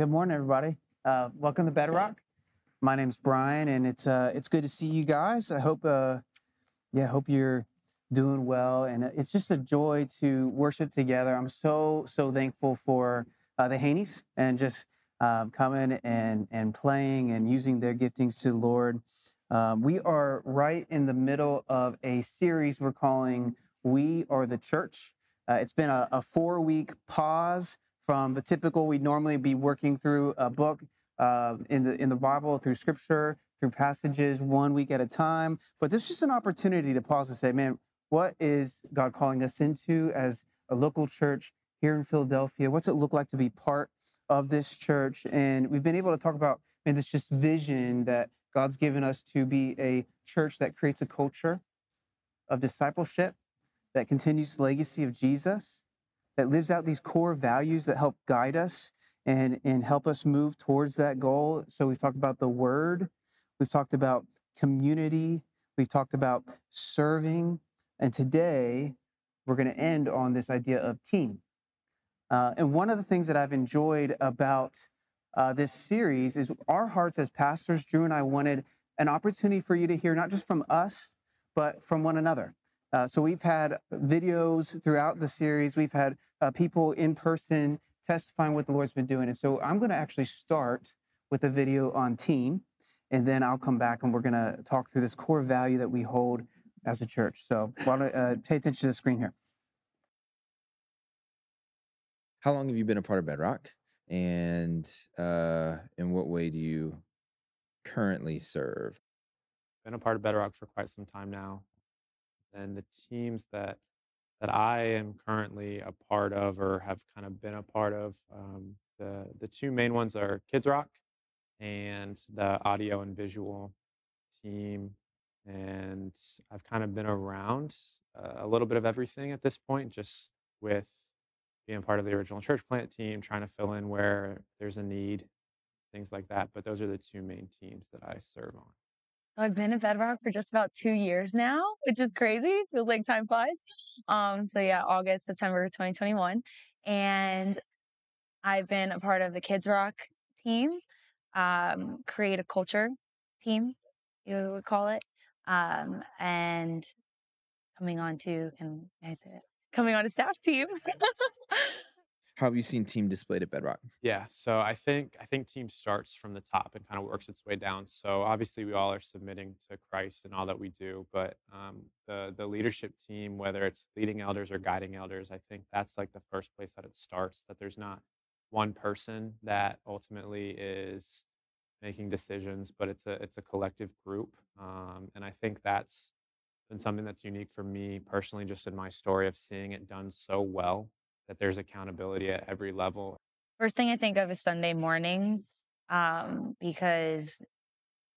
Good morning, everybody. Welcome to Bedrock. My name's Brian, and it's good to see you guys. I hope hope you're doing well, and it's just a joy to worship together. I'm so thankful for the Haneys and just coming and playing and using their giftings to the Lord. We are right in the middle of a series we're calling "We Are the Church." It's been a 4-week pause from the typical. We'd normally be working through a book in the Bible, through Scripture, through passages, 1 week at a time. But this is just an opportunity to pause and say, man, what is God calling us into as a local church here in Philadelphia? What's it look like to be part of this church? And we've been able to talk about, man, this just vision that God's given us to be a church that creates a culture of discipleship, that continues the legacy of Jesus, that lives out these core values that help guide us and help us move towards that goal. So we've talked about the Word, we've talked about community, we've talked about serving, and today we're going to end on this idea of team. And one of the things that I've enjoyed about this series is our hearts as pastors, Drew and I wanted an opportunity for you to hear not just from us, but from one another. So we've had videos throughout the series. We've had people in person testifying what the Lord's been doing. And so I'm going to actually start with a video on team, and then I'll come back and we're going to talk through this core value that we hold as a church. So why don't, pay attention to the screen here. How long have you been a part of Bedrock? And in what way do you currently serve? Been a part of Bedrock for quite some time now. And the teams that I am currently a part of or have kind of been a part of, the two main ones are Kids Rock and the audio and visual team. And I've kind of been around a little bit of everything at this point, just with being part of the original church plant team, trying to fill in where there's a need, things like that. But those are the two main teams that I serve on. I've been at Bedrock for just about 2 years now, which is crazy. Feels like time flies. So yeah, August, September 2021. And I've been a part of the Kids Rock team, create a culture team, you would call it. And coming on to staff team. How have you seen team displayed at Bedrock? Yeah, so I think team starts from the top and kind of works its way down. So obviously we all are submitting to Christ in all that we do, but the leadership team, whether it's leading elders or guiding elders, I think that's like the first place that it starts, that there's not one person that ultimately is making decisions, but it's a collective group. And I think that's been something that's unique for me personally, just in my story of seeing it done so well, that there's accountability at every level. First thing I think of is Sunday mornings, because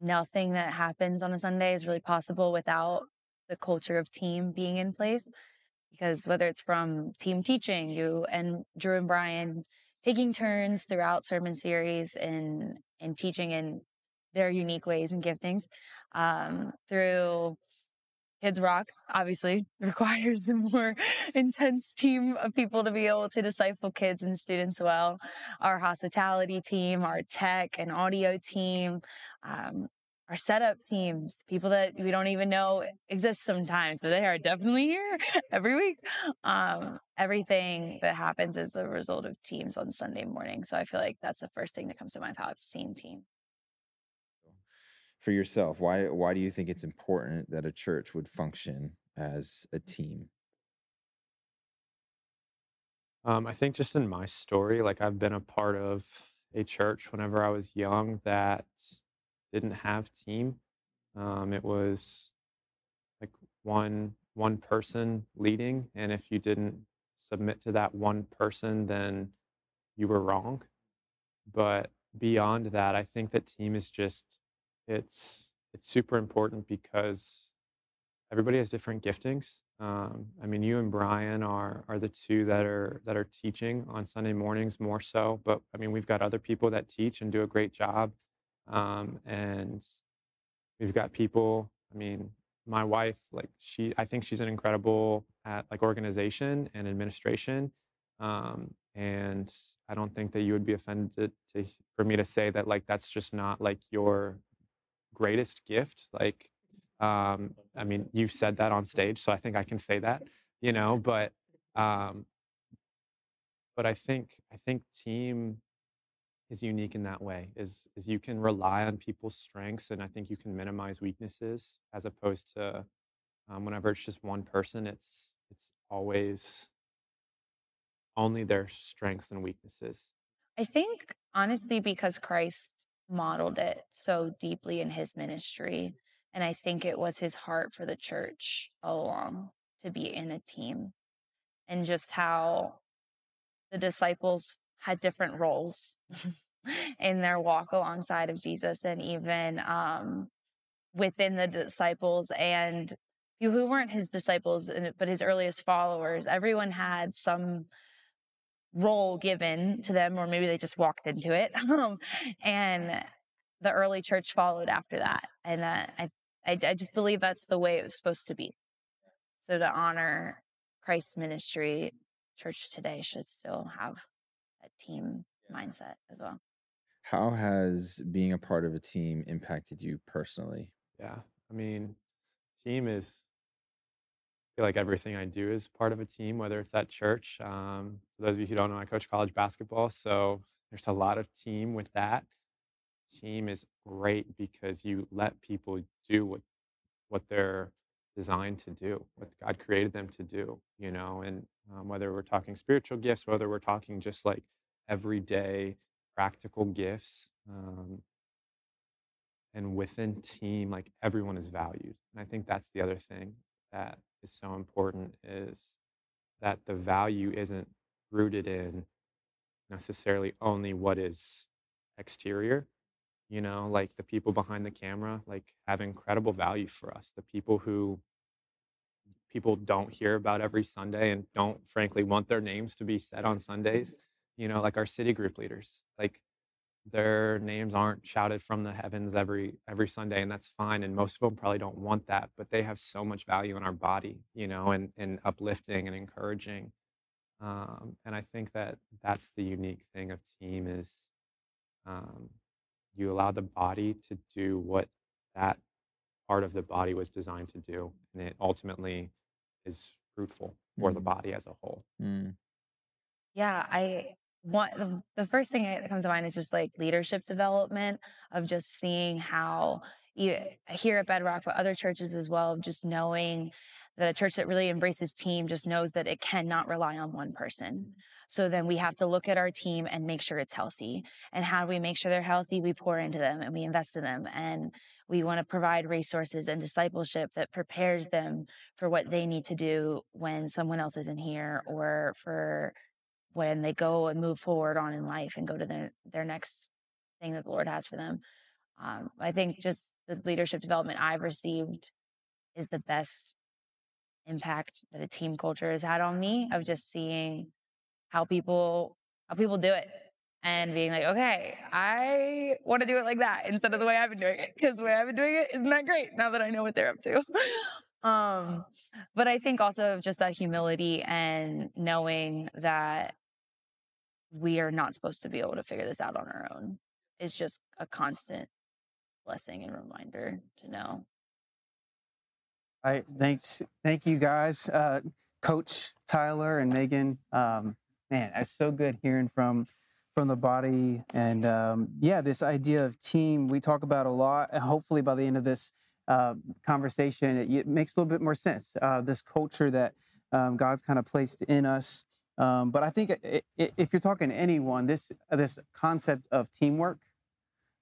nothing that happens on a Sunday is really possible without the culture of team being in place. Because whether it's from team teaching, you and Drew and Brian taking turns throughout sermon series and teaching in their unique ways and giftings, through Kids Rock, obviously, requires a more intense team of people to be able to disciple kids and students well. Our hospitality team, our tech and audio team, our setup teams, people that we don't even know exist sometimes, but they are definitely here every week. Everything that happens is a result of teams on Sunday morning. So I feel like that's the first thing that comes to mind, how I've seen team. For yourself, why do you think it's important that a church would function as a team? I think just in my story, like I've been a part of a church whenever I was young that didn't have team. It was like one person leading, and if you didn't submit to that one person, then you were wrong. But beyond that, I think that team is just it's super important because everybody has different giftings. I mean, you and Brian are the two that are teaching on Sunday mornings more so, but I mean, we've got other people that teach and do a great job. And we've got people, I mean, my wife, like I think she's an incredible at like organization and administration. And I don't think that you would be offended for me to say that, like, that's just not, like, your greatest gift. Like, I mean, you've said that on stage, so I think I can say that, you know, but I think team is unique in that way, is you can rely on people's strengths, and I think you can minimize weaknesses, as opposed to whenever it's just one person, it's always only their strengths and weaknesses. I think, honestly, because Christ modeled it so deeply in his ministry, and I think it was his heart for the church all along to be in a team, and just how the disciples had different roles in their walk alongside of Jesus, and even within the disciples and people who weren't his disciples, but his earliest followers, everyone had some role given to them, or maybe they just walked into it. And the early church followed after that. And I just believe that's the way it was supposed to be. So to honor Christ's ministry, church today should still have a team mindset as well. How has being a part of a team impacted you personally? Yeah, I mean, team is, I feel like everything I do is part of a team, whether it's at church. For those of you who don't know, I coach college basketball, so there's a lot of team with that. Team is great because you let people do what they're designed to do, what God created them to do, you know, and whether we're talking spiritual gifts, whether we're talking just like everyday practical gifts, and within team, like, everyone is valued. And I think that's the other thing that is so important, is that the value isn't rooted in necessarily only what is exterior. You know, like, the people behind the camera, like, have incredible value for us. The people who people don't hear about every Sunday and don't frankly want their names to be said on Sundays, you know, like our city group leaders, like, their names aren't shouted from the heavens every Sunday, and that's fine. And most of them probably don't want that, but they have so much value in our body, you know, and uplifting and encouraging. And I think that that's the unique thing of team, is you allow the body to do what that part of the body was designed to do, and it ultimately is fruitful for the body as a whole. Yeah, the first thing that comes to mind is just like leadership development, of just seeing how here at Bedrock, but other churches as well, just knowing that a church that really embraces team just knows that it cannot rely on one person. So then we have to look at our team and make sure it's healthy. And how do we make sure they're healthy? We pour into them and we invest in them. And we want to provide resources and discipleship that prepares them for what they need to do when someone else isn't here, or for when they go and move forward on in life and go to their next thing that the Lord has for them. I think just the leadership development I've received is the best impact that a team culture has had on me, of just seeing how people do it and being like, okay, I want to do it like that instead of the way I've been doing it, because the way I've been doing it isn't that great now that I know what they're up to. But I think also just that humility and knowing that we are not supposed to be able to figure this out on our own is just a constant blessing and reminder to know. All right. Thanks. Thank you guys. Coach Tyler and Megan, man, it's so good hearing from the body. And, yeah, this idea of team, we talk about a lot, and hopefully by the end of this conversation, it makes a little bit more sense. This culture that God's kind of placed in us. But I think if you're talking to anyone, this concept of teamwork,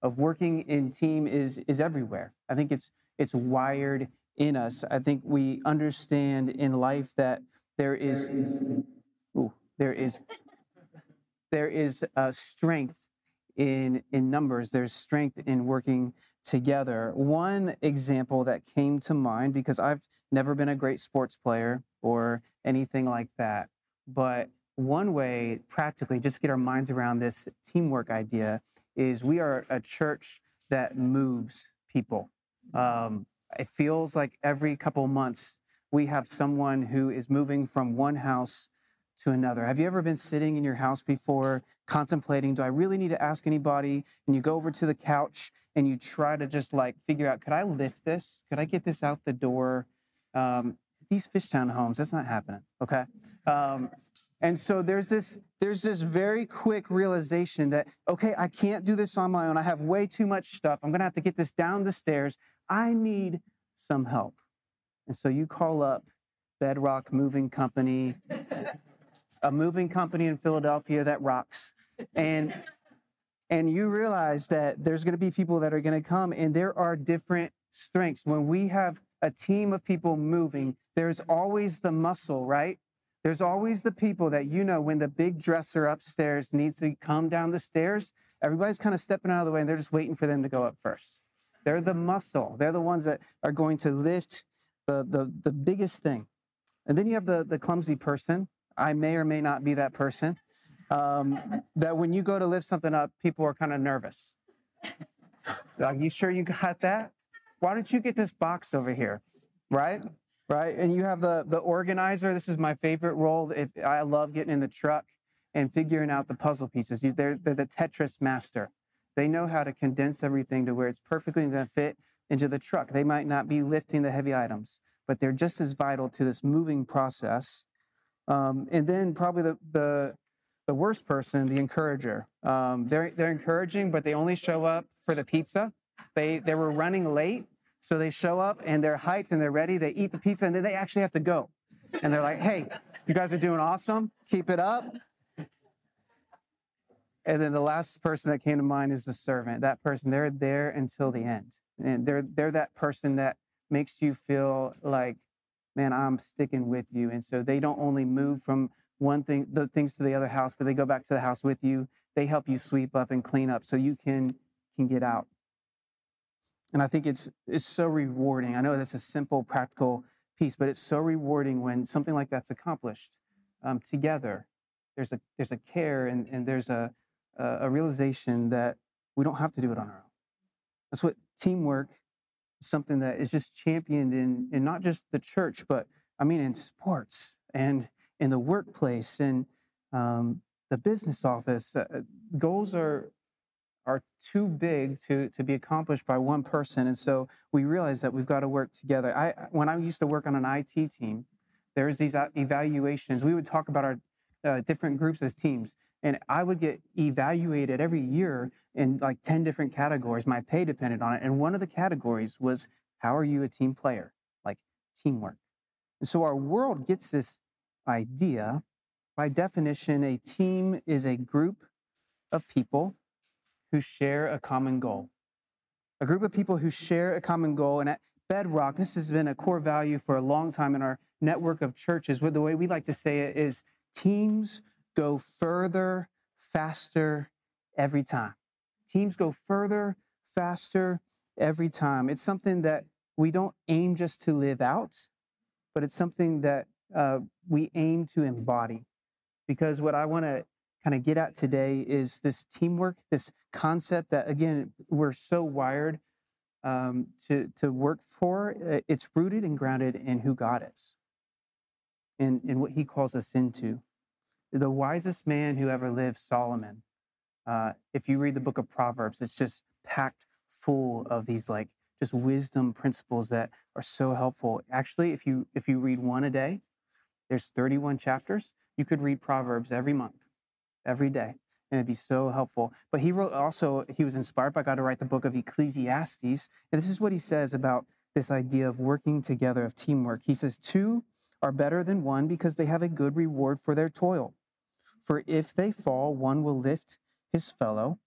of working in team, is everywhere. I think it's wired in us. I think we understand in life that there is strength in numbers. There's strength in working together. One example that came to mind, because I've never been a great sports player or anything like that, but one way practically just to get our minds around this teamwork idea is we are a church that moves people. It feels like every couple months we have someone who is moving from one house to another. Have you ever been sitting in your house before contemplating, do I really need to ask anybody? And you go over to the couch and you try to just like figure out, could I lift this? Could I get this out the door? These Fishtown homes, that's not happening, okay? And so there's this very quick realization that, okay, I can't do this on my own. I have way too much stuff. I'm going to have to get this down the stairs. I need some help. And so you call up Bedrock Moving Company, a moving company in Philadelphia that rocks. And you realize that there's going to be people that are going to come, and there are different strengths. When we have a team of people moving, there's always the muscle, right? There's always the people that, you know, when the big dresser upstairs needs to come down the stairs, everybody's kind of stepping out of the way, and they're just waiting for them to go up first. They're the muscle. They're the ones that are going to lift the biggest thing. And then you have the clumsy person. I may or may not be that person. That when you go to lift something up, people are kind of nervous. Are you sure you got that? Why don't you get this box over here? Right? Right? And you have the organizer. This is my favorite role. If I love getting in the truck and figuring out the puzzle pieces. They're the Tetris master. They know how to condense everything to where it's perfectly going to fit into the truck. They might not be lifting the heavy items, but they're just as vital to this moving process. And then probably the worst person, the encourager. They're encouraging, but they only show up for the pizza. They were running late, so they show up and they're hyped and they're ready. They eat the pizza and then they actually have to go. And they're like, hey, you guys are doing awesome. Keep it up. And then the last person that came to mind is the servant. That person, they're there until the end. And they're that person that makes you feel like, man, I'm sticking with you. And so they don't only move from one thing, the things to the other house, but they go back to the house with you. They help you sweep up and clean up so you can get out. And I think it's so rewarding. I know that's a simple, practical piece, but it's so rewarding when something like that's accomplished together. There's a care and there's a realization that we don't have to do it on our own. That's what teamwork is, something that is just championed in not just the church, but I mean in sports and in the workplace and the business office. Goals are too big to be accomplished by one person. And so we realize that we've got to work together. When I used to work on an IT team, there was these evaluations. We would talk about our different groups as teams. And I would get evaluated every year in like 10 different categories. My pay depended on it. And one of the categories was, how are you a team player? Like teamwork. And so our world gets this idea. By definition, a team is a group of people who share a common goal. A group of people who share a common goal. And at Bedrock, this has been a core value for a long time in our network of churches. The way we like to say it is, teams go further, faster every time. Teams go further, faster every time. It's something that we don't aim just to live out, but it's something that we aim to embody. Because what I want to kind of get at today is this teamwork, this concept that, again, we're so wired to work for. It's rooted and grounded in who God is and what he calls us into. The wisest man who ever lived, Solomon, if you read the book of Proverbs, it's just packed full of these like just wisdom principles that are so helpful. Actually, if you read one a day, there's 31 chapters. You could read Proverbs every month, every day, and it'd be so helpful. But he was inspired by God to write the book of Ecclesiastes. And this is what he says about this idea of working together, of teamwork. He says, two are better than one because they have a good reward for their toil. For if they fall, one will lift his fellow.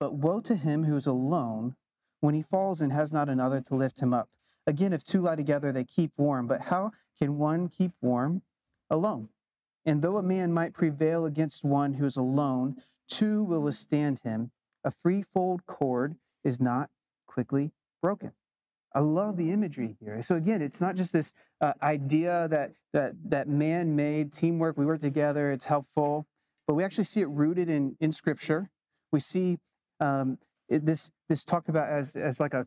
But woe to him who is alone when he falls and has not another to lift him up. Again, if two lie together, they keep warm. But how can one keep warm alone? And though a man might prevail against one who is alone, two will withstand him. A threefold cord is not quickly broken. I love the imagery here. So again, it's not just this idea that man-made teamwork, we work together, it's helpful, but we actually see it rooted in Scripture. We see this talked about as like a,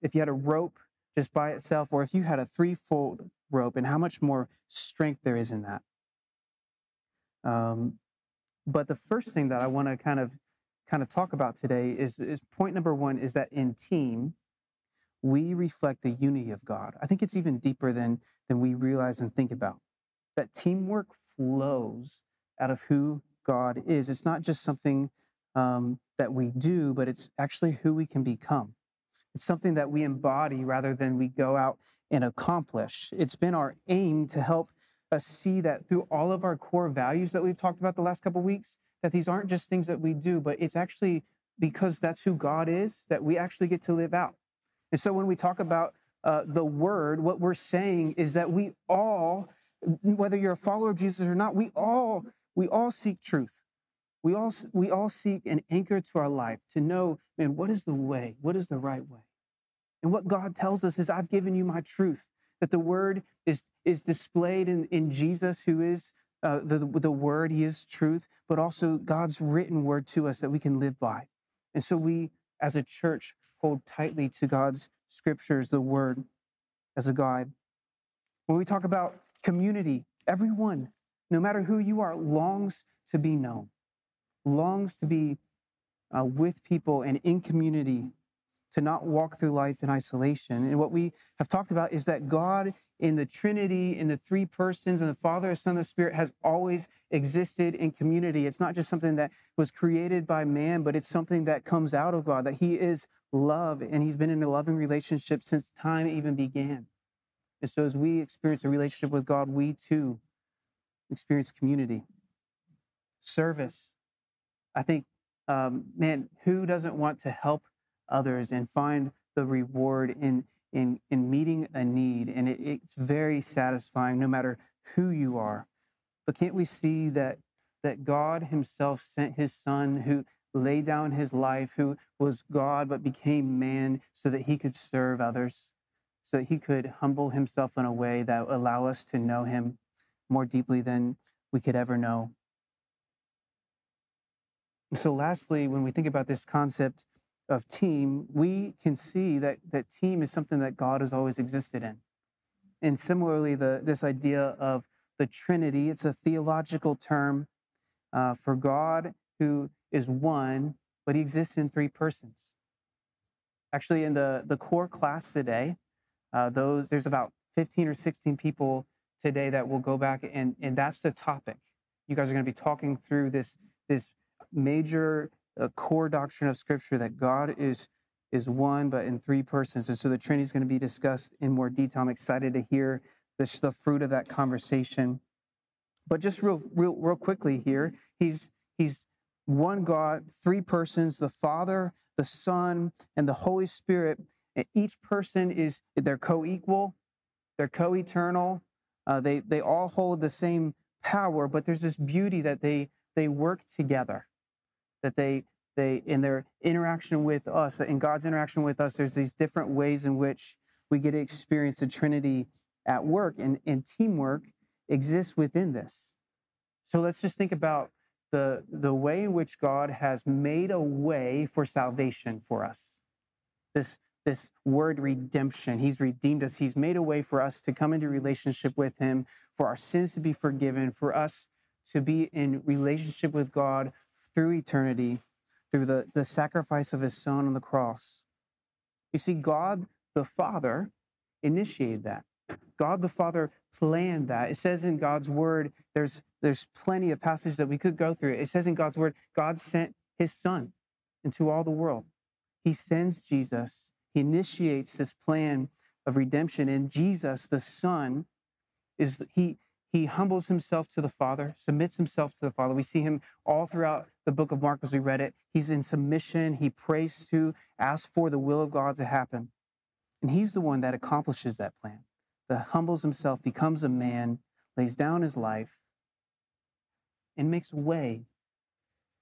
if you had a rope just by itself, or if you had a threefold rope, and how much more strength there is in that. But the first thing that I want to kind of talk about today is point number one is that in team, we reflect the unity of God. I think it's even deeper than we realize and think about. That teamwork flows out of who God is. It's not just something that we do, but it's actually who we can become. It's something that we embody rather than we go out and accomplish. It's been our aim to help us see that through all of our core values that we've talked about the last couple of weeks, that these aren't just things that we do, but it's actually because that's who God is that we actually get to live out. And so when we talk about the word, what we're saying is that we all, whether you're a follower of Jesus or not, we all seek truth. We all seek an anchor to our life to know, man, what is the way? What is the right way? And what God tells us is, I've given you my truth, that the word is displayed in Jesus, who is the word. He is truth, but also God's written word to us that we can live by. And so we, as a church, hold tightly to God's scriptures, the word, as a guide. When we talk about community, everyone, no matter who you are, longs to be known, longs to be with people and in community, to not walk through life in isolation. And what we have talked about is that God in the Trinity, in the three persons, in the Father, Son, and the Spirit, has always existed in community. It's not just something that was created by man, but it's something that comes out of God, that he is love, and he's been in a loving relationship since time even began. And so as we experience a relationship with God, we too experience community. Service. I think, man, who doesn't want to help others and find the reward in meeting a need? And it's very satisfying no matter who you are. But can't we see that God himself sent his son, who laid down his life, who was God but became man, so that he could serve others, so that he could humble himself in a way that would allow us to know him more deeply than we could ever know. So lastly, when we think about this concept of team, we can see that team is something that God has always existed in. And similarly, this idea of the Trinity, it's a theological term for God, who is one, but he exists in three persons. Actually, in the core class today, there's about 15 or 16 people today that will go back, and that's the topic. You guys are going to be talking through this major core doctrine of Scripture, that God is one, but in three persons. And so the Trinity is going to be discussed in more detail. I'm excited to hear the fruit of that conversation. But just real quickly here, he's one God, three persons, the Father, the Son, and the Holy Spirit. And each person they're co-equal, they're co-eternal. They all hold the same power, but there's this beauty that they work together, that they in their interaction with us, in God's interaction with us, there's these different ways in which we get to experience the Trinity at work, and teamwork exists within this. So let's just think about the way in which God has made a way for salvation for us. This word redemption, he's redeemed us. He's made a way for us to come into relationship with him, for our sins to be forgiven, for us to be in relationship with God through eternity, through the sacrifice of his son on the cross. You see, God the Father initiated that. God the Father planned that. It says in God's word, there's plenty of passages that we could go through. It says in God's word, God sent his son into all the world. He sends Jesus. He initiates this plan of redemption. And Jesus, the Son, he humbles himself to the Father, submits himself to the Father. We see him all throughout the book of Mark as we read it. He's in submission. He prays to, asks for the will of God to happen. And he's the one that accomplishes that plan, that humbles himself, becomes a man, lays down his life, and makes way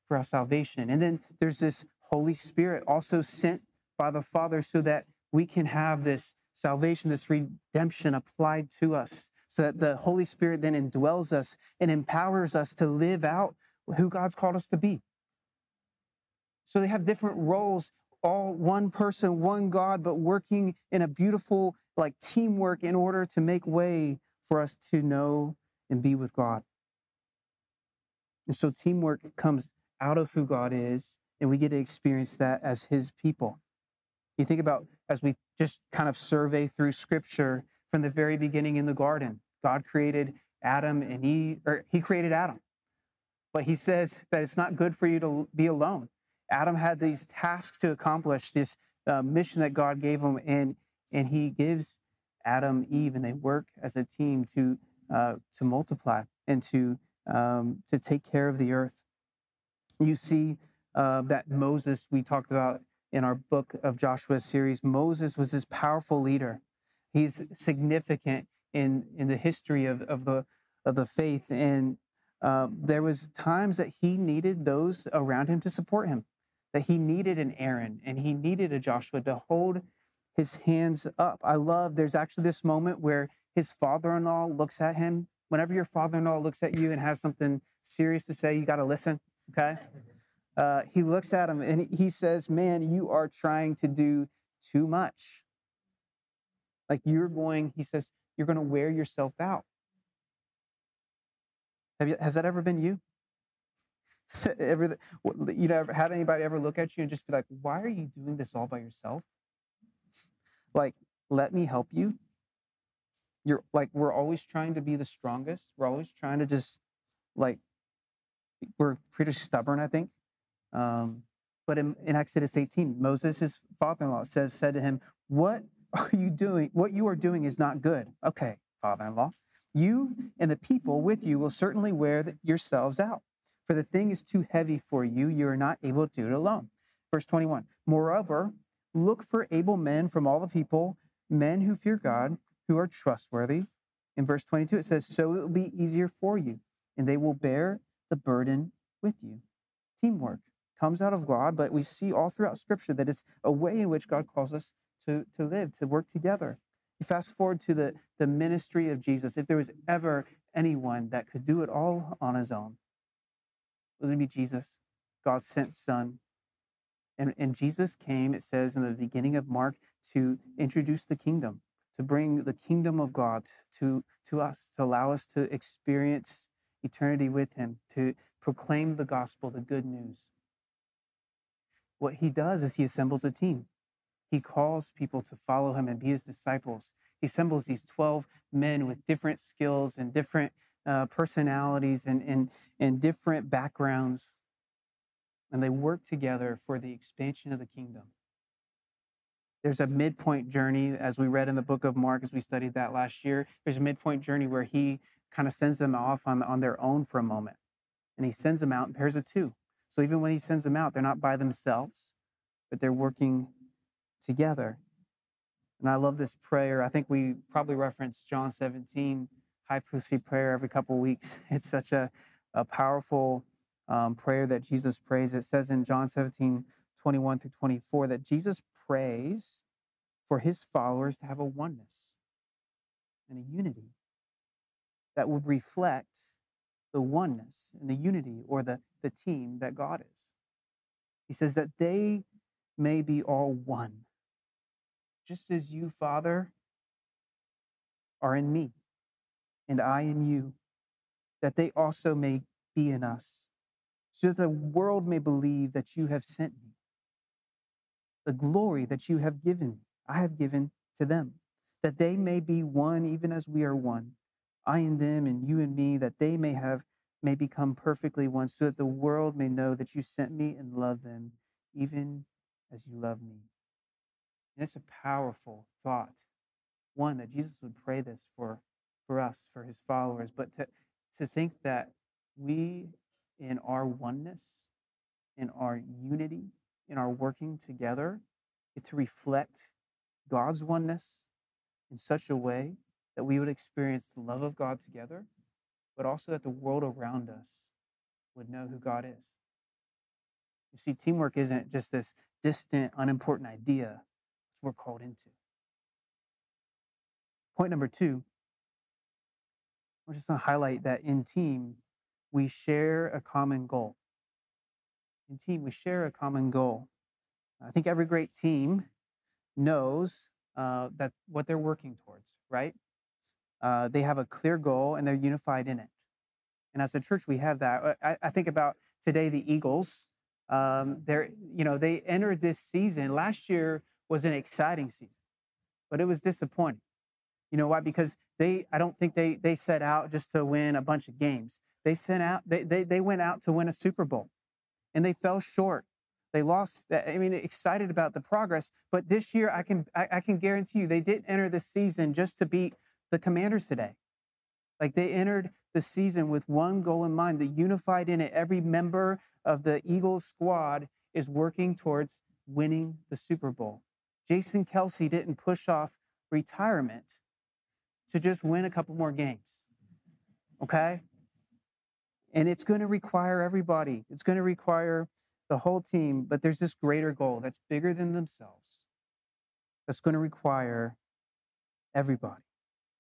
for our salvation. And then there's this Holy Spirit also sent by the Father so that we can have this salvation, this redemption applied to us, so that the Holy Spirit then indwells us and empowers us to live out who God's called us to be. So they have different roles, all one person, one God, but working in a beautiful, like, teamwork in order to make way for us to know and be with God. And so teamwork comes out of who God is, and we get to experience that as his people. You think about, as we just kind of survey through scripture, from the very beginning in the garden, God created Adam and Eve, or he created Adam. But he says that it's not good for you to be alone. Adam had these tasks to accomplish, this mission that God gave him, and he gives Adam Eve, and they work as a team to multiply and to take care of the earth. You see that Moses, we talked about in our Book of Joshua series, Moses was this powerful leader. He's significant in the history of the faith, and there was times that he needed those around him to support him, that he needed an Aaron and he needed a Joshua to hold his hands up. I love, there's actually this moment where his father-in-law looks at him. Whenever your father-in-law looks at you and has something serious to say, you got to listen, okay? He looks at him and he says, man, you are trying to do too much. Like he says, you're going to wear yourself out. Has that ever been you? Had anybody ever look at you and just be like, why are you doing this all by yourself? Like, let me help you. You're like, we're always trying to be the strongest. We're always trying to we're pretty stubborn, I think. But in Exodus 18, Moses, his father-in-law, said to him, what are you doing? What you are doing is not good. Okay, father-in-law. You and the people with you will certainly wear yourselves out, for the thing is too heavy for you. You are not able to do it alone. Verse 21, moreover, look for able men from all the people, men who fear God, who are trustworthy. In verse 22, it says, so it will be easier for you, and they will bear the burden with you. Teamwork comes out of God, but we see all throughout Scripture that it's a way in which God calls us to live, to work together. Fast forward to the ministry of Jesus. If there was ever anyone that could do it all on his own, it would be Jesus, God's sent son. And Jesus came, it says in the beginning of Mark, to introduce the kingdom, to bring the kingdom of God to us, to allow us to experience eternity with him, to proclaim the gospel, the good news. What he does is he assembles a team. He calls people to follow him and be his disciples. He assembles these 12 men with different skills and different personalities and different backgrounds. And they work together for the expansion of the kingdom. There's a midpoint journey, as we read in the book of Mark, as we studied that last year. There's a midpoint journey where he kind of sends them off on their own for a moment. And he sends them out in pairs of two. So even when he sends them out, they're not by themselves, but they're working together. And I love this prayer. I think we probably reference John 17, high priestly prayer, every couple of weeks. It's such a powerful prayer that Jesus prays. It says in John 17, 21 through 24, that Jesus prays for his followers to have a oneness and a unity that would reflect the oneness and the unity, or the team that God is. He says that they may be all one, just as you, Father, are in me, and I in you, that they also may be in us, so that the world may believe that you have sent me. The glory that you have given, I have given to them, that they may be one even as we are one, I in them and you in me, that they may become perfectly one, so that the world may know that you sent me and love them, even as you love me. And it's a powerful thought, one, that Jesus would pray this for us, for his followers, but to think that we, in our oneness, in our unity, in our working together, get to reflect God's oneness in such a way that we would experience the love of God together, but also that the world around us would know who God is. You see, teamwork isn't just this distant, unimportant idea. It's what we're called into. Point number two, I'm just going to highlight that in team, we share a common goal. In team, we share a common goal. I think every great team knows that what they're working towards, right? They have a clear goal and they're unified in it. And as a church, we have that. I think about today, the Eagles. They entered this season. Last year was an exciting season, but it was disappointing. You know why? Because I don't think they set out just to win a bunch of games. They went out to win a Super Bowl, and they fell short. They lost. I mean, excited about the progress, but this year I can guarantee you they didn't enter the season just to beat the Commanders today. Like, they entered the season with one goal in mind. The unified in it, every member of the Eagles squad is working towards winning the Super Bowl. Jason Kelsey didn't push off retirement to just win a couple more games, okay? And it's going to require everybody. It's going to require the whole team, but there's this greater goal that's bigger than themselves that's going to require everybody.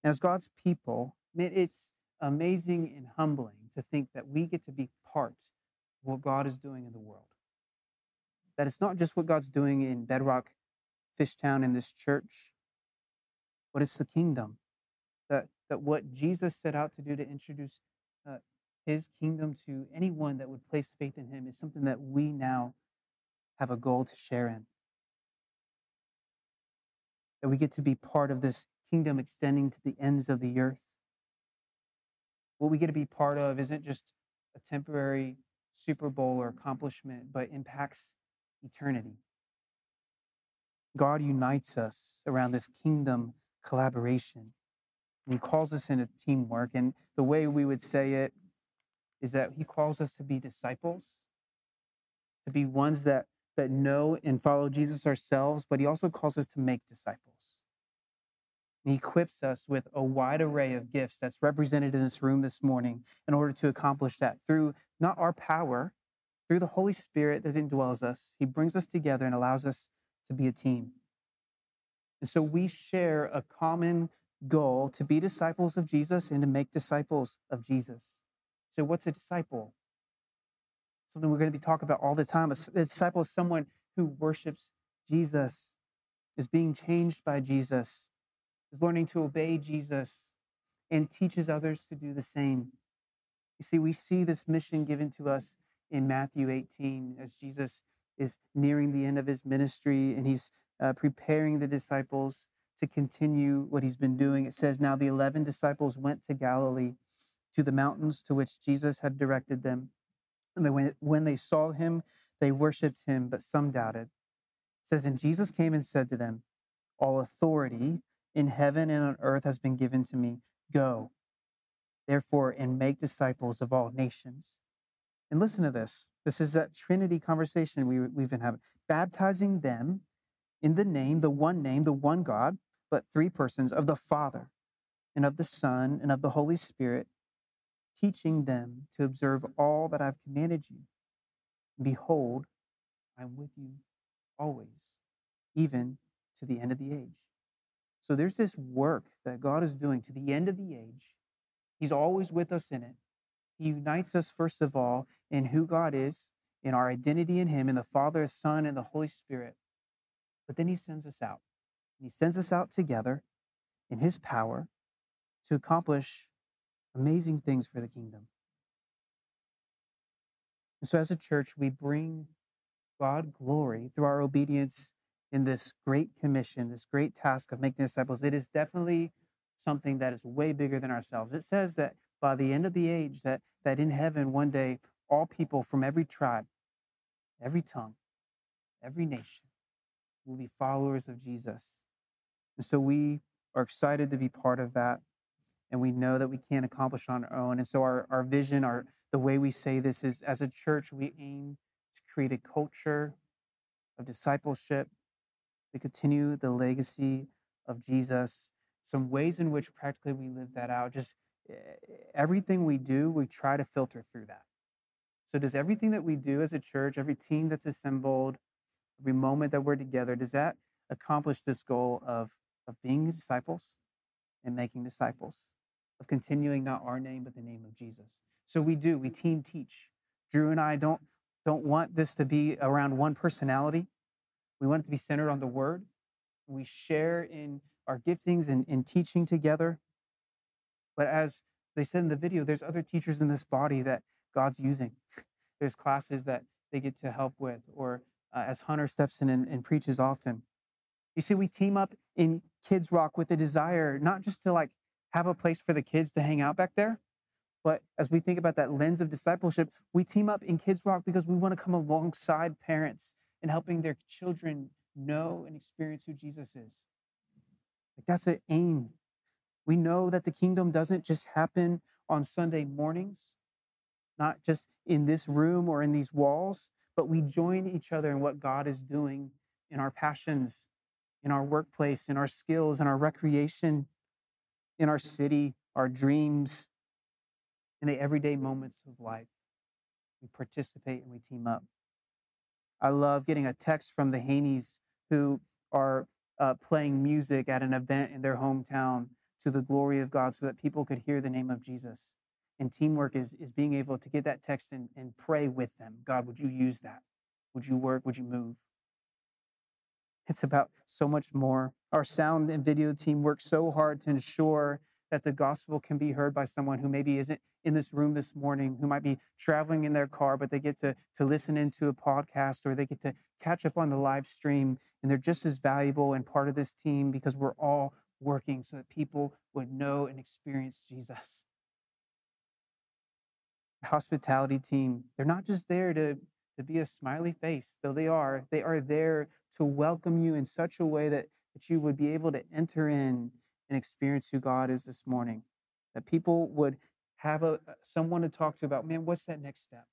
And as God's people, it's amazing and humbling to think that we get to be part of what God is doing in the world. That it's not just what God's doing in Bedrock, Fishtown, in this church, but it's the kingdom. That what Jesus set out to do, to introduce his kingdom to anyone that would place faith in him, is something that we now have a goal to share in. That we get to be part of this kingdom extending to the ends of the earth. What we get to be part of isn't just a temporary Super Bowl or accomplishment, but impacts eternity. God unites us around this kingdom collaboration. He calls us into teamwork. And the way we would say it is that he calls us to be disciples, to be ones that know and follow Jesus ourselves, but he also calls us to make disciples. He equips us with a wide array of gifts that's represented in this room this morning in order to accomplish that through not our power, through the Holy Spirit that indwells us. He brings us together and allows us to be a team. And so we share a common goal to be disciples of Jesus and to make disciples of Jesus. So what's a disciple? Something we're going to be talking about all the time. A disciple is someone who worships Jesus, is being changed by Jesus, is learning to obey Jesus, and teaches others to do the same. You see, we see this mission given to us in Matthew 18 as Jesus is nearing the end of his ministry, and he's preparing the disciples to continue what he's been doing. It says, now the 11 disciples went to Galilee, to the mountains to which Jesus had directed them. And when they saw him, they worshiped him, but some doubted. It says, and Jesus came and said to them, all authority in heaven and on earth has been given to me. Go, therefore, and make disciples of all nations. And listen to this. This is that Trinity conversation we've been having. Baptizing them in the name, the one God, but three persons, of the Father and of the Son and of the Holy Spirit, teaching them to observe all that I've commanded you. And behold, I'm with you always, even to the end of the age. So there's this work that God is doing to the end of the age. He's always with us in it. He unites us, first of all, in who God is, in our identity in him, in the Father, Son, and the Holy Spirit. But then he sends us out. And he sends us out together in his power to accomplish amazing things for the kingdom. And so as a church, we bring God glory through our obedience in this great commission, this great task of making disciples. It is definitely something that is way bigger than ourselves. It says that by the end of the age, that in heaven one day, all people from every tribe, every tongue, every nation will be followers of Jesus. And so we are excited to be part of that. And we know that we can't accomplish on our own. And so our vision, the way we say this is, as a church, we aim to create a culture of discipleship to continue the legacy of Jesus. Some ways in which practically we live that out. Just everything we do, we try to filter through that. So does everything that we do as a church, every team that's assembled, every moment that we're together, does that accomplish this goal of being disciples and making disciples? Of continuing not our name, but the name of Jesus. So we team teach. Drew and I don't want this to be around one personality. We want it to be centered on the word. We share in our giftings and in teaching together. But as They said in the video, there's other teachers in this body that God's using. There's classes that they get to help with, or as Hunter steps in and preaches often. You see, we team up in Kids Rock with a desire not just to like have a place for the kids to hang out back there, but as we think about that lens of discipleship, we team up in Kids Rock because we want to come alongside parents in helping their children know and experience who Jesus is. Like, that's an aim. We know that the kingdom doesn't just happen on Sunday mornings, not just in this room or in these walls, but we join each other in what God is doing in our passions, in our workplace, in our skills, in our recreation, in our city, our dreams, in the everyday moments of life. We participate and we team up. I love getting a text from the Haneys, who are playing music at an event in their hometown to the glory of God so that people could hear the name of Jesus. And teamwork is being able to get that text and pray with them. God, would you use that? Would you work? Would you move? It's about so much more. Our sound and video team work so hard to ensure that the gospel can be heard by someone who maybe isn't in this room this morning, who might be traveling in their car, but they get to listen into a podcast, or they get to catch up on the live stream, and they're just as valuable and part of this team because we're all working so that people would know and experience Jesus. The hospitality team, they're not just there to be a smiley face, though they are there to welcome you in such a way that you would be able to enter in and experience who God is this morning, that people would have someone to talk to about, man, what's that next step?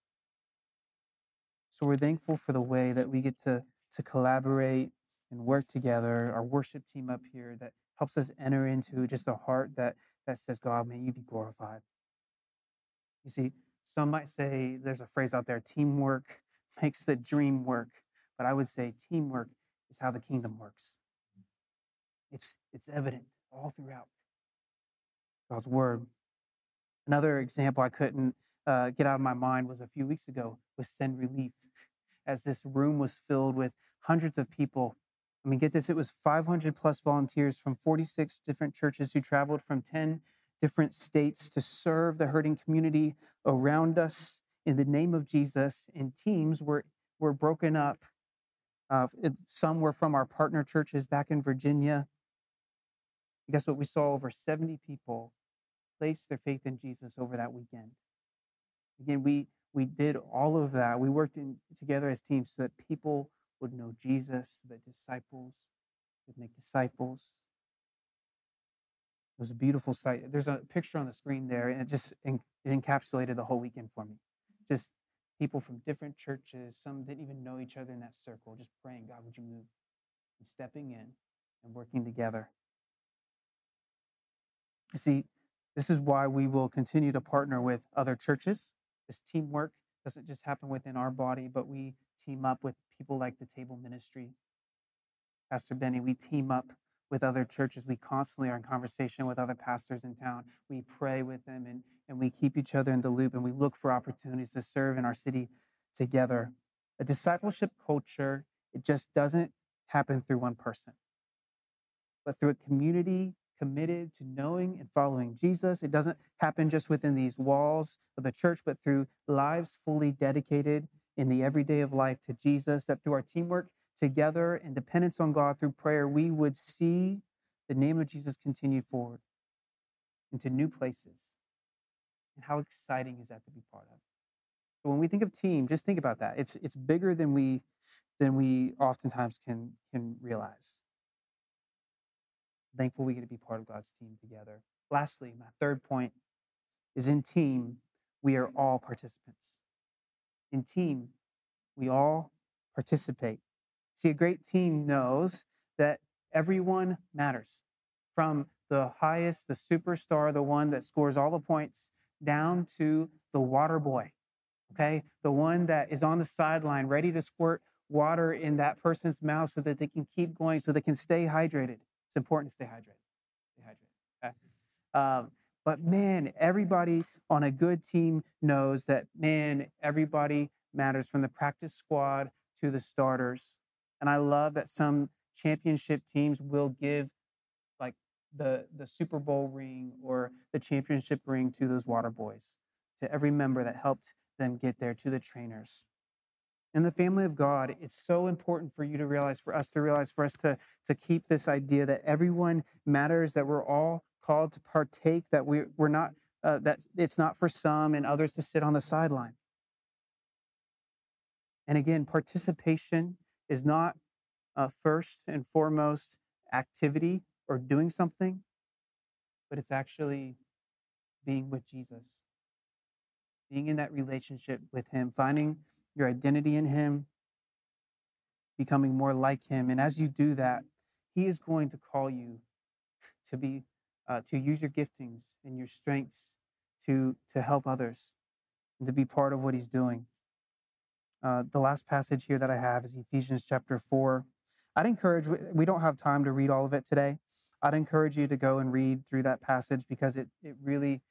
So we're thankful for the way that we get to collaborate and work together. Our worship team up here that helps us enter into just a heart that says, God, may you be glorified. You see, some might say, there's a phrase out there, teamwork makes the dream work. But I would say teamwork is how the kingdom works. It's evident all throughout God's word. Another example I couldn't get out of my mind was a few weeks ago with Send Relief, as this room was filled with hundreds of people. I mean, get this, it was 500 plus volunteers from 46 different churches who traveled from 10 different states to serve the hurting community around us in the name of Jesus. And teams were broken up. Some were from our partner churches back in Virginia. And guess what? We saw over 70 people place their faith in Jesus over that weekend. Again, we did all of that. We worked together as teams so that people would know Jesus, so that disciples would make disciples. It was a beautiful sight. There's a picture on the screen there, and it just it encapsulated the whole weekend for me. Just people from different churches, some didn't even know each other in that circle, just praying, God, would you move? And stepping in and working together. You see, this is why we will continue to partner with other churches. This teamwork doesn't just happen within our body, but we team up with people like the Table Ministry. Pastor Benny, we team up with other churches. We constantly are in conversation with other pastors in town. We pray with them and we keep each other in the loop, and we look for opportunities to serve in our city together. A discipleship culture, it just doesn't happen through one person, but through a community committed to knowing and following Jesus. It doesn't happen just within these walls of the church, but through lives fully dedicated in the everyday of life to Jesus, that through our teamwork together and dependence on God through prayer, we would see the name of Jesus continue forward into new places. And how exciting is that to be part of? But when we think of team, just think about that. It's bigger than we oftentimes can realize. Thankful we get to be part of God's team together. Lastly, my third point is, in team, we are all participants. In team, we all participate. See, a great team knows that everyone matters, from the highest, the superstar, the one that scores all the points, down to the water boy, okay? The one that is on the sideline ready to squirt water in that person's mouth so that they can keep going, so they can stay hydrated. It's important to stay hydrated. Okay? But man, everybody on a good team knows that, man, everybody matters, from the practice squad to the starters. And I love that some championship teams will give like the Super Bowl ring or the championship ring to those water boys, to every member that helped them get there, to the trainers. In the family of God, it's so important for you to realize, for us to realize, for us to keep this idea that everyone matters, that we're all called to partake, that we're not, that it's not for some and others to sit on the sideline. And again, participation is not first and foremost activity or doing something, but it's actually being with Jesus, being in that relationship with him, finding your identity in him, becoming more like him. And as you do that, he is going to call you to be, to use your giftings and your strengths to help others and to be part of what he's doing. The last passage here that I have is Ephesians chapter 4. I'd encourage, we don't have time to read all of it today. I'd encourage you to go and read through that passage because it really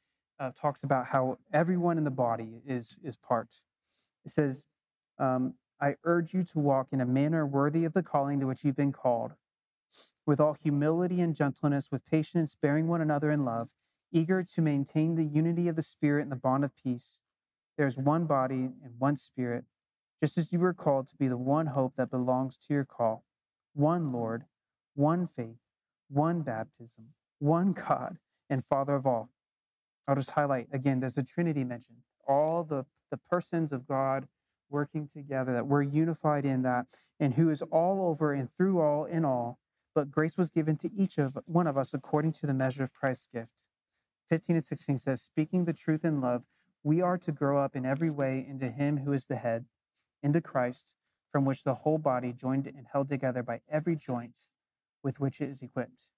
talks about how everyone in the body is part. It says, I urge you to walk in a manner worthy of the calling to which you've been called, with all humility and gentleness, with patience, bearing one another in love, eager to maintain the unity of the Spirit and the bond of peace. There is one body and one Spirit, just as you were called to be the one hope that belongs to your call, one Lord, one faith, one baptism, one God, and Father of all. I'll just highlight, again, there's a Trinity mentioned. All the persons of God working together, that we're unified in that, and who is all over and through all in all, but grace was given to each of one of us according to the measure of Christ's gift. 15 and 16 says, speaking the truth in love, we are to grow up in every way into him who is the head, into Christ, from which the whole body, joined and held together by every joint with which it is equipped,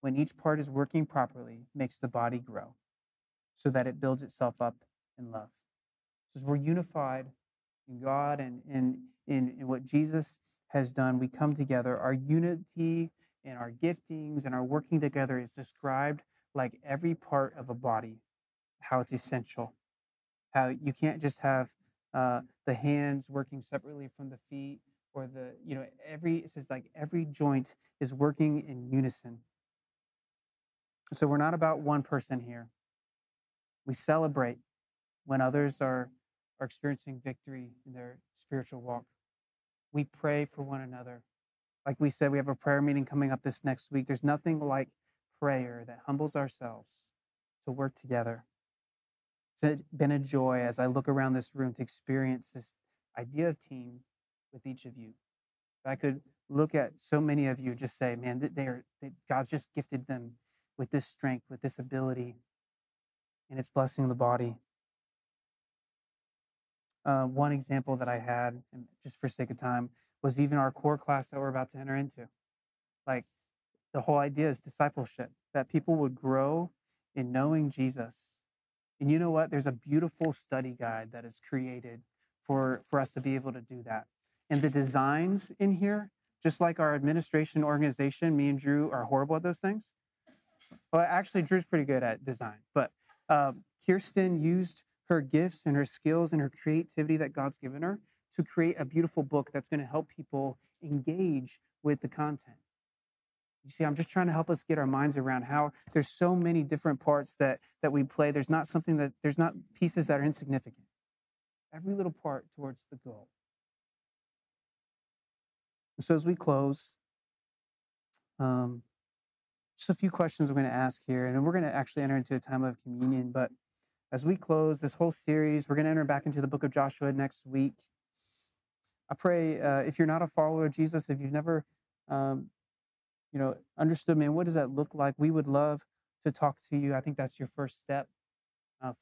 when each part is working properly, makes the body grow so that it builds itself up in love. So we're unified in God and in what Jesus has done. We come together. Our unity and our giftings and our working together is described like every part of a body, how it's essential, how you can't just have the hands working separately from the feet, or the, you know, it says like every joint is working in unison. So we're not about one person here. We celebrate when others are experiencing victory in their spiritual walk. We pray for one another. Like we said, we have a prayer meeting coming up this next week. There's nothing like prayer that humbles ourselves to work together. It's been a joy as I look around this room to experience this idea of team with each of you. If I could look at so many of you, just say, man, God's just gifted them with this strength, with this ability, and it's blessing the body. One example that I had, and just for sake of time, was even our core class that we're about to enter into. Like, the whole idea is discipleship, that people would grow in knowing Jesus. And you know what? There's a beautiful study guide that is created for us to be able to do that. And the designs in here, just like our administration organization, me and Drew are horrible at those things. Well, actually, Drew's pretty good at design. But Kirsten used her gifts and her skills and her creativity that God's given her to create a beautiful book that's going to help people engage with the content. You see, I'm just trying to help us get our minds around how there's so many different parts that we play. There's not pieces that are insignificant. Every little part towards the goal. And so as we close, just a few questions I'm going to ask here, and we're going to actually enter into a time of communion, but as we close this whole series, we're going to enter back into the book of Joshua next week. I pray if you're not a follower of Jesus, if you've never understood, man, what does that look like? We would love to talk to you. I think that's your first step.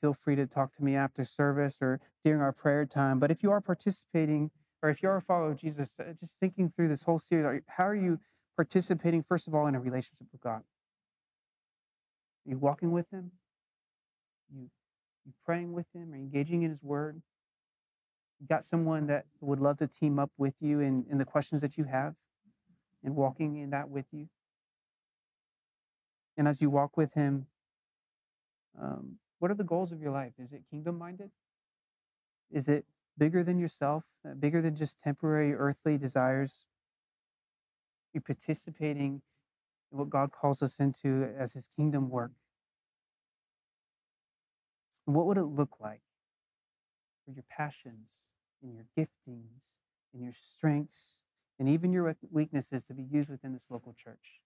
Feel free to talk to me after service or during our prayer time. But if you are participating, or if you are a follower of Jesus, just thinking through this whole series, how are you participating, first of all, in a relationship with God? Are you walking with him? You praying with him or engaging in his word? You got someone that would love to team up with you in the questions that you have and walking in that with you? And as you walk with him, what are the goals of your life? Is it kingdom-minded? Is it bigger than yourself, bigger than just temporary earthly desires? You're participating and what God calls us into as his kingdom work. What would it look like for your passions and your giftings and your strengths and even your weaknesses to be used within this local church?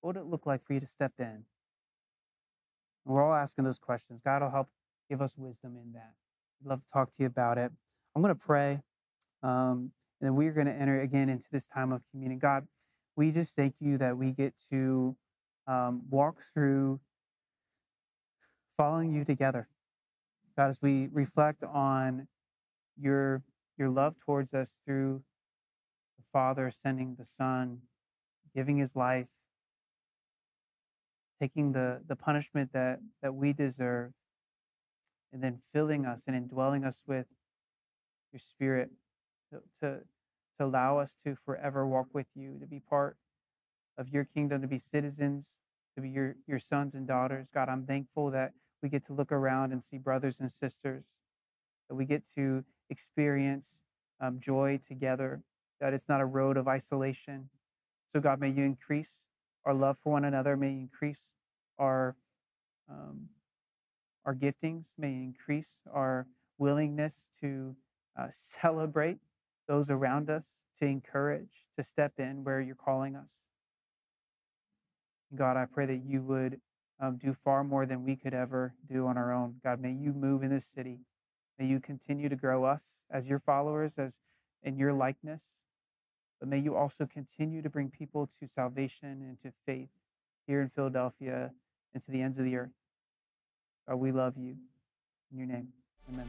What would it look like for you to step in? And we're all asking those questions. God will help give us wisdom in that. I'd love to talk to you about it. I'm going to pray, and then we're going to enter again into this time of communion. God, we just thank you that we get to walk through following you together. God, as we reflect on your love towards us through the Father sending the Son, giving his life, taking the punishment that we deserve, and then filling us and indwelling us with your Spirit to allow us to forever walk with you, to be part of your kingdom, to be citizens, to be your sons and daughters. God, I'm thankful that we get to look around and see brothers and sisters, that we get to experience joy together, that it's not a road of isolation. So God, may you increase our love for one another. May you increase our giftings. May you increase our willingness to celebrate those around us, to encourage, to step in where you're calling us. God, I pray that you would do far more than we could ever do on our own. God, may you move in this city. May you continue to grow us as your followers, as in your likeness. But may you also continue to bring people to salvation and to faith here in Philadelphia and to the ends of the earth. God, we love you. In your name, amen.